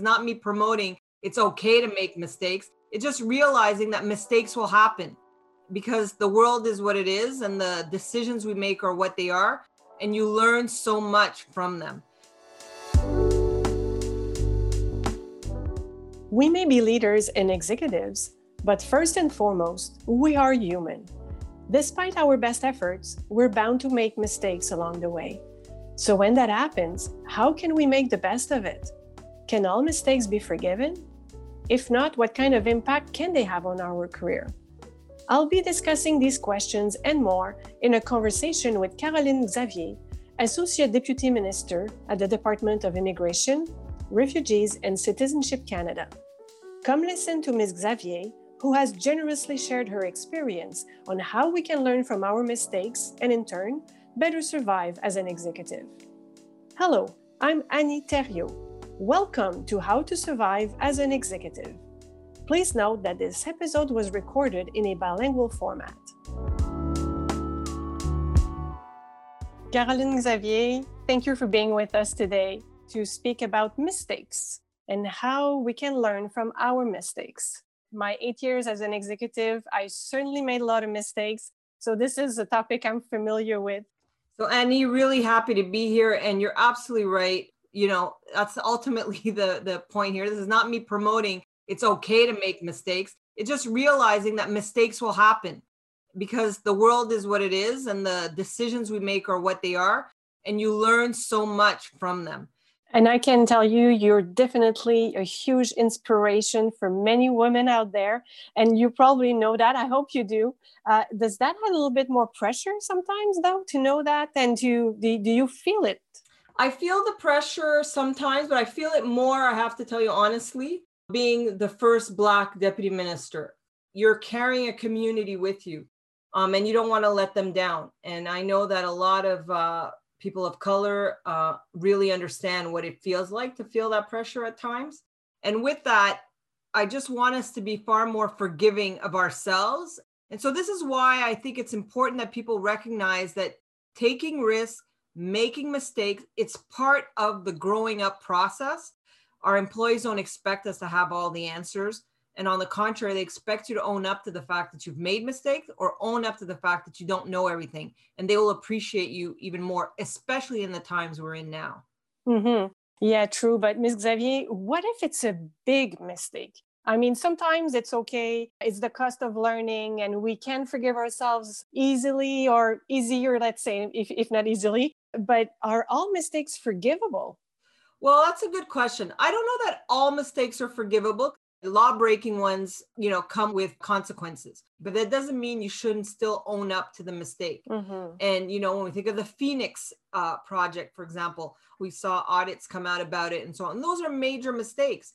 is not me promoting it's okay to make mistakes. It's just realizing that mistakes will happen because the world is what it is and the decisions we make are what they are, and you learn so much from them. We may be leaders and executives, but first and foremost, we are human. Despite our best efforts, we're bound to make mistakes along the way. So when that happens, how can we make the best of it? Can all mistakes be forgiven? If not, what kind of impact can they have on our career? I'll be discussing these questions and more in a conversation with Caroline Xavier, Associate Deputy Minister at the Department of Immigration, Refugees and Citizenship Canada. Come listen to Ms. Xavier, who has generously shared her experience on how we can learn from our mistakes and in turn, better survive as an executive. Hello, I'm Annie Therriot. Welcome to How to Survive as an Executive. Please note that this episode was recorded in a bilingual format. Caroline Xavier, thank you for being with us today to speak about mistakes and how we can learn from our mistakes. My 8 years as an executive, I certainly made a lot of mistakes. So this is a topic I'm familiar with. So Annie, really happy to be here. And you're absolutely right. You know, that's ultimately the point here. This is not me promoting it's okay to make mistakes. It's just realizing that mistakes will happen because the world is what it is and the decisions we make are what they are. And you learn so much from them. And I can tell you, you're definitely a huge inspiration for many women out there. And you probably know that. I hope you do. Does that have a little bit more pressure sometimes, though, to know that? And do you feel it? I feel the pressure sometimes, but I feel it more, I have to tell you honestly, being the first Black deputy minister. You're carrying a community with you, and you don't want to let them down. And I know that a lot of people of color really understand what it feels like to feel that pressure at times. And with that, I just want us to be far more forgiving of ourselves. And so this is why I think it's important that people recognize that taking risks, making mistakes, it's part of the growing up process. Our employees don't expect us to have all the answers. And on the contrary, they expect you to own up to the fact that you've made mistakes or own up to the fact that you don't know everything. And they will appreciate you even more, especially in the times we're in now. Mm-hmm. Yeah, true. But Ms. Xavier, what if it's a big mistake? I mean, sometimes it's okay. It's the cost of learning and we can forgive ourselves easily or easier, let's say, if not easily. But are all mistakes forgivable? Well, that's a good question. I don't know that all mistakes are forgivable. Law-breaking ones, you know, come with consequences, but that doesn't mean you shouldn't still own up to the mistake. Mm-hmm. And, you know, when we think of the Phoenix project, for example, we saw audits come out about it and so on. And those are major mistakes.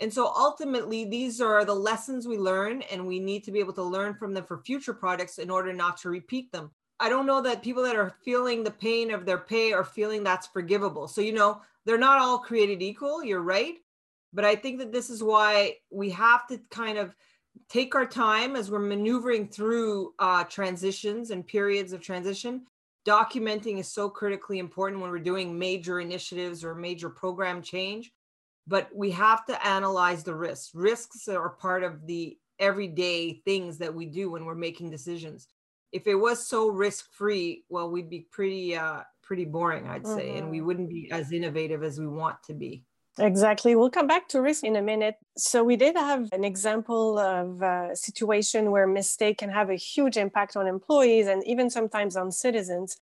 And so ultimately, these are the lessons we learn and we need to be able to learn from them for future projects in order not to repeat them. I don't know that people that are feeling the pain of their pay are feeling that's forgivable. So, you know, they're not all created equal. You're right. But I think that this is why we have to kind of take our time as we're maneuvering through transitions and periods of transition. Documenting is so critically important when we're doing major initiatives or major program change. But we have to analyze the risks. Risks are part of the everyday things that we do when we're making decisions. If it was so risk-free, well, we'd be pretty boring, I'd say, and we wouldn't be as innovative as we want to be. Exactly. We'll come back to risk in a minute. So we did have an example of a situation where mistake can have a huge impact on employees and even sometimes on citizens.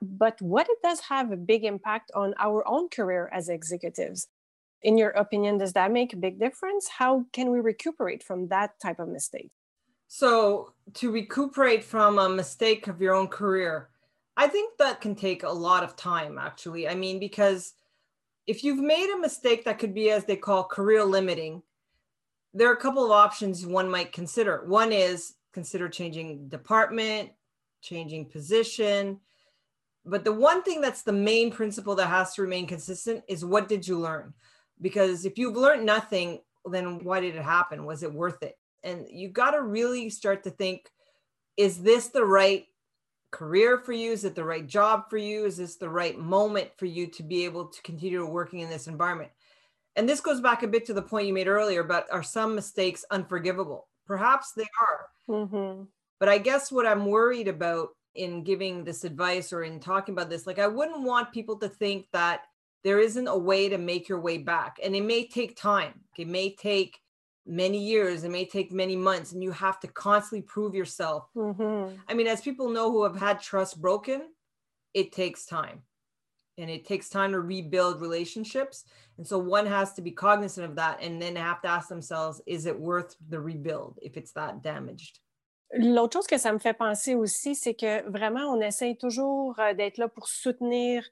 But what it does have a big impact on our own career as executives. In your opinion, does that make a big difference? How can we recuperate from that type of mistake? So to recuperate from a mistake of your own career, I think that can take a lot of time, actually. I mean, because if you've made a mistake that could be, as they call, career limiting, there are a couple of options one might consider. One is consider changing department, changing position. But the one thing that's the main principle that has to remain consistent is what did you learn? Because if you've learned nothing, then why did it happen? Was it worth it? And you've got to really start to think, is this the right career for you? Is it the right job for you? Is this the right moment for you to be able to continue working in this environment? And this goes back a bit to the point you made earlier about, are some mistakes unforgivable? Perhaps they are. Mm-hmm. But I guess what I'm worried about in giving this advice or in talking about this, like, I wouldn't want people to think that there isn't a way to make your way back. And it may take time. It may take many years. It may take many months. And you have to constantly prove yourself. Mm-hmm. I mean, as people know who have had trust broken, it takes time. And it takes time to rebuild relationships. And so one has to be cognizant of that and then have to ask themselves, is it worth the rebuild if it's that damaged? L'autre chose que ça me fait penser aussi, c'est que vraiment, on essaye toujours d'être là pour soutenir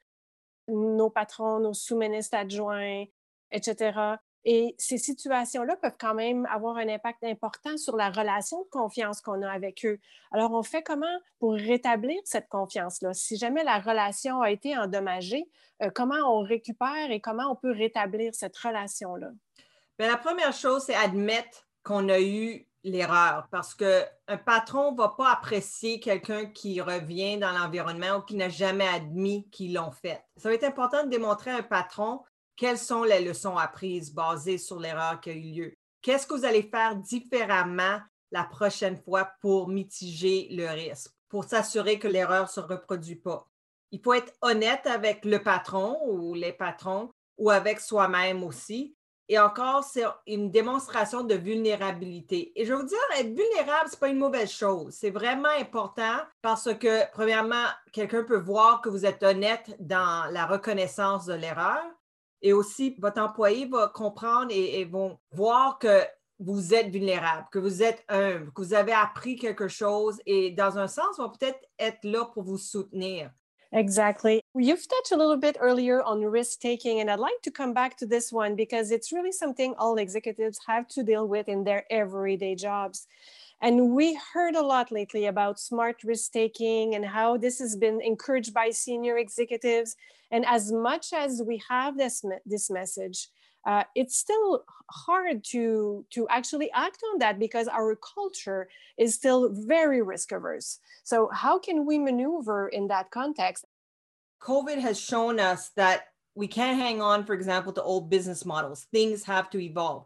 nos patrons, nos sous-ministres adjoints, etc. Et ces situations-là peuvent quand même avoir un impact important sur la relation de confiance qu'on a avec eux. Alors, on fait comment pour rétablir cette confiance-là? Si jamais la relation a été endommagée, comment on récupère et comment on peut rétablir cette relation-là? Bien, la première chose, c'est admettre qu'on a eu l'erreur, parce qu'un patron ne va pas apprécier quelqu'un qui revient dans l'environnement ou qui n'a jamais admis qu'ils l'ont fait. Ça va être important de démontrer à un patron quelles sont les leçons apprises basées sur l'erreur qui a eu lieu. Qu'est-ce que vous allez faire différemment la prochaine fois pour mitiger le risque, pour s'assurer que l'erreur ne se reproduit pas? Il faut être honnête avec le patron ou les patrons ou avec soi-même aussi. Et encore, c'est une démonstration de vulnérabilité. Et je veux vous dire, être vulnérable, c'est pas une mauvaise chose. C'est vraiment important parce que, premièrement, quelqu'un peut voir que vous êtes honnête dans la reconnaissance de l'erreur. Et aussi, votre employé va comprendre et vont voir que vous êtes vulnérable, que vous êtes humble, que vous avez appris quelque chose. Et dans un sens, vont peut-être être là pour vous soutenir. Exactly. You've touched a little bit earlier on risk-taking, and I'd like to come back to this one because it's really something all executives have to deal with in their everyday jobs. And we heard a lot lately about smart risk-taking and how this has been encouraged by senior executives. And as much as we have this message, it's still hard to actually act on that because our culture is still very risk averse. So how can we maneuver in that context? COVID has shown us that we can't hang on, for example, to old business models. Things have to evolve.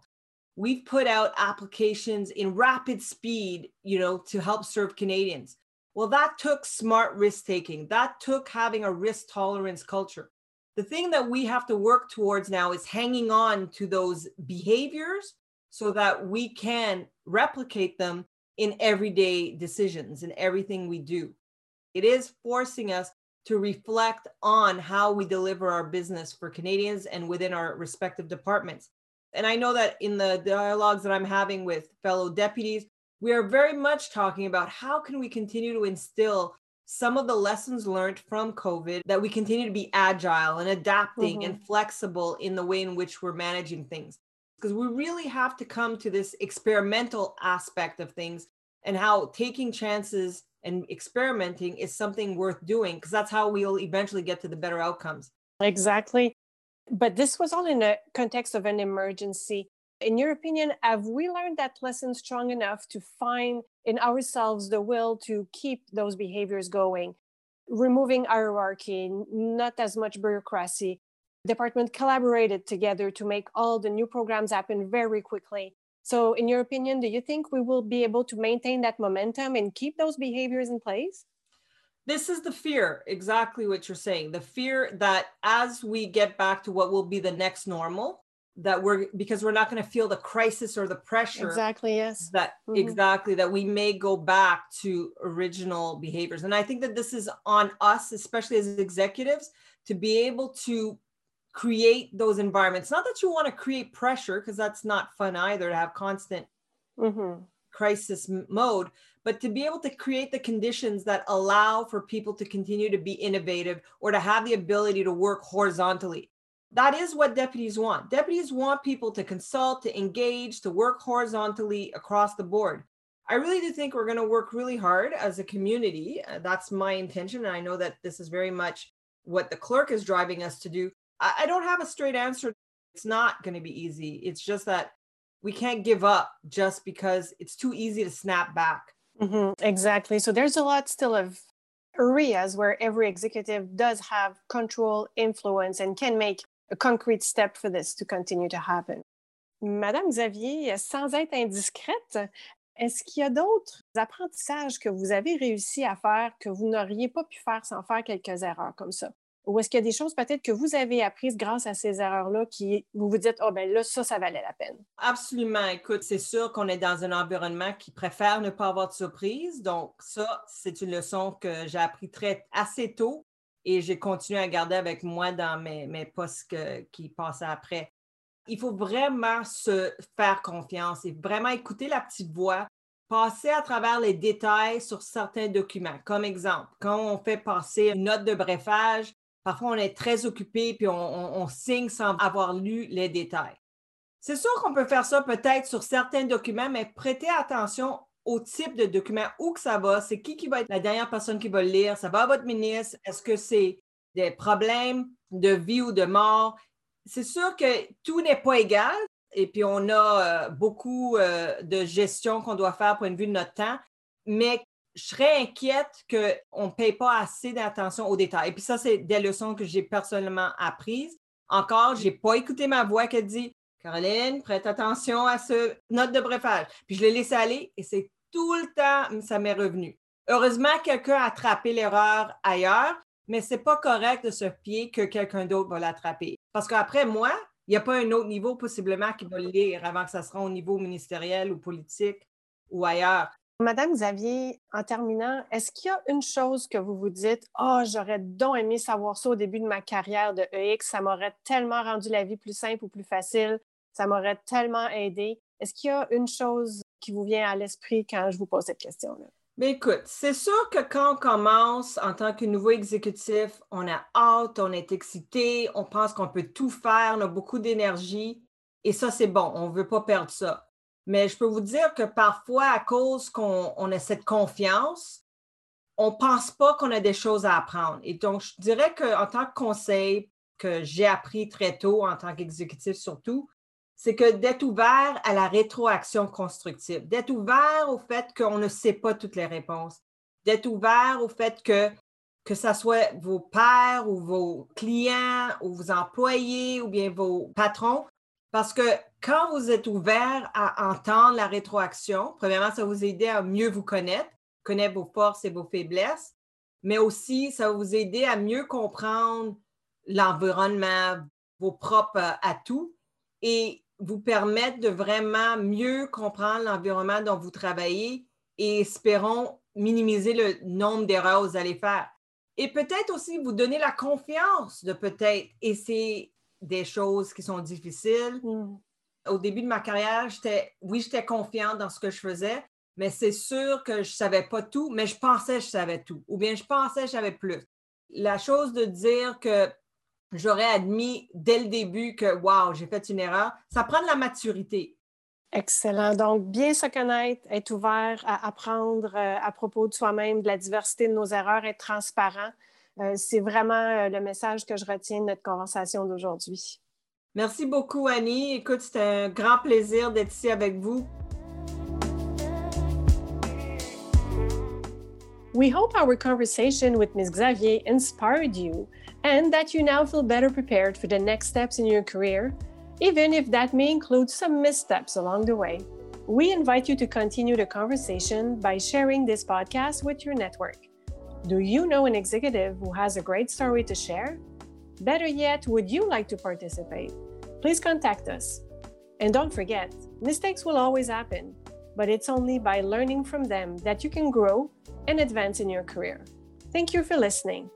We've put out applications in rapid speed, to help serve Canadians. Well, that took smart risk-taking. That took having a risk tolerance culture. The thing that we have to work towards now is hanging on to those behaviors so that we can replicate them in everyday decisions and everything we do. It is forcing us to reflect on how we deliver our business for Canadians and within our respective departments. And I know that in the dialogues that I'm having with fellow deputies, we are very much talking about how can we continue to instill some of the lessons learned from COVID, that we continue to be agile and adapting mm-hmm. and flexible in the way in which we're managing things. Because we really have to come to this experimental aspect of things and how taking chances and experimenting is something worth doing, because that's how we'll eventually get to the better outcomes. Exactly. But this was all in the context of an emergency. In your opinion, have we learned that lesson strong enough to find in ourselves the will to keep those behaviors going? Removing hierarchy, not as much bureaucracy. Department collaborated together to make all the new programs happen very quickly. So in your opinion, do you think we will be able to maintain that momentum and keep those behaviors in place? This is the fear, exactly what you're saying. The fear that as we get back to what will be the next normal, that we're not going to feel the crisis or the pressure. Exactly, yes. That mm-hmm. exactly, that we may go back to original behaviors. And I think that this is on us, especially as executives, to be able to create those environments. Not that you want to create pressure, because that's not fun either, to have constant mm-hmm. crisis mode, but to be able to create the conditions that allow for people to continue to be innovative or to have the ability to work horizontally. That is what deputies want. Deputies want people to consult, to engage, to work horizontally across the board. I really do think we're going to work really hard as a community. That's my intention. And I know that this is very much what the clerk is driving us to do. I don't have a straight answer. It's not going to be easy. It's just that we can't give up just because it's too easy to snap back. Mm-hmm, exactly. So there's a lot still of areas where every executive does have control, influence, and can make a concrete step for this to continue to happen. Madame Xavier, sans être indiscrète, est-ce qu'il y a d'autres apprentissages que vous avez réussi à faire que vous n'auriez pas pu faire sans faire quelques erreurs comme ça? Ou est-ce qu'il y a des choses peut-être que vous avez apprises grâce à ces erreurs-là qui vous vous dites « Ah, ben là, ça valait la peine ». Absolument. Écoute, c'est sûr qu'on est dans un environnement qui préfère ne pas avoir de surprise. Donc ça, c'est une leçon que j'ai appris assez tôt et j'ai continué à garder avec moi dans mes postes qui passaient après. Il faut vraiment se faire confiance et vraiment écouter la petite voix, passer à travers les détails sur certains documents. Comme exemple, quand on fait passer une note de breffage, parfois, on est très occupé puis on signe sans avoir lu les détails. C'est sûr qu'on peut faire ça peut-être sur certains documents, mais prêtez attention au type de document, où que ça va, c'est qui va être la dernière personne qui va le lire, ça va à votre ministre, est-ce que c'est des problèmes de vie ou de mort? C'est sûr que tout n'est pas égal et puis on a beaucoup de gestion qu'on doit faire au point de vue de notre temps, mais je serais inquiète qu'on ne paye pas assez d'attention aux détails. Et puis ça, c'est des leçons que j'ai personnellement apprises. Encore, je n'ai pas écouté ma voix qui dit « Caroline, prête attention à ce note de breffage. » Puis je l'ai laissé aller et c'est tout le temps, ça m'est revenu. Heureusement, quelqu'un a attrapé l'erreur ailleurs, mais ce n'est pas correct de se fier que quelqu'un d'autre va l'attraper. Parce qu'après moi, il n'y a pas un autre niveau possiblement qui va le lire avant que ça sera au niveau ministériel ou politique ou ailleurs. Madame Xavier, en terminant, est-ce qu'il y a une chose que vous vous dites « Ah, j'aurais donc aimé savoir ça au début de ma carrière de EX, ça m'aurait tellement rendu la vie plus simple ou plus facile, ça m'aurait tellement aidé. » Est-ce qu'il y a une chose qui vous vient à l'esprit quand je vous pose cette question-là? Bien, écoute, c'est sûr que quand on commence en tant que nouveau exécutif, on a hâte, on est excité, on pense qu'on peut tout faire, on a beaucoup d'énergie et ça, c'est bon, on ne veut pas perdre ça. Mais je peux vous dire que parfois, à cause qu'on a cette confiance, on ne pense pas qu'on a des choses à apprendre. Et donc, je dirais qu'en tant que conseil, que j'ai appris très tôt en tant qu'exécutif surtout, c'est que d'être ouvert à la rétroaction constructive, d'être ouvert au fait qu'on ne sait pas toutes les réponses, d'être ouvert au fait que ce soit vos pairs ou vos clients ou vos employés ou bien vos patrons. Parce que quand vous êtes ouvert à entendre la rétroaction, premièrement, ça va vous aider à mieux vous connaître vos forces et vos faiblesses, mais aussi, ça va vous aider à mieux comprendre l'environnement, vos propres atouts et vous permettre de vraiment mieux comprendre l'environnement dont vous travaillez et espérons minimiser le nombre d'erreurs que vous allez faire. Et peut-être aussi vous donner la confiance de peut-être essayer des choses qui sont difficiles. Au début de ma carrière, j'étais confiante dans ce que je faisais, mais c'est sûr que je ne savais pas tout, mais je pensais que je savais tout, ou bien je pensais que je savais plus. La chose de dire que j'aurais admis dès le début que « wow, j'ai fait une erreur », ça prend de la maturité. Excellent. Donc, bien se connaître, être ouvert à apprendre à propos de soi-même, de la diversité de nos erreurs, être transparent. C'est vraiment le message que je retiens de notre conversation d'aujourd'hui. Merci beaucoup, Annie. Écoute, c'était un grand plaisir d'être ici avec vous. We hope our conversation with Ms. Xavier inspired you and that you now feel better prepared for the next steps in your career, even if that may include some missteps along the way. We invite you to continue the conversation by sharing this podcast with your network. Do you know an executive who has a great story to share? Better yet, would you like to participate? Please contact us. And don't forget, mistakes will always happen, but it's only by learning from them that you can grow and advance in your career. Thank you for listening.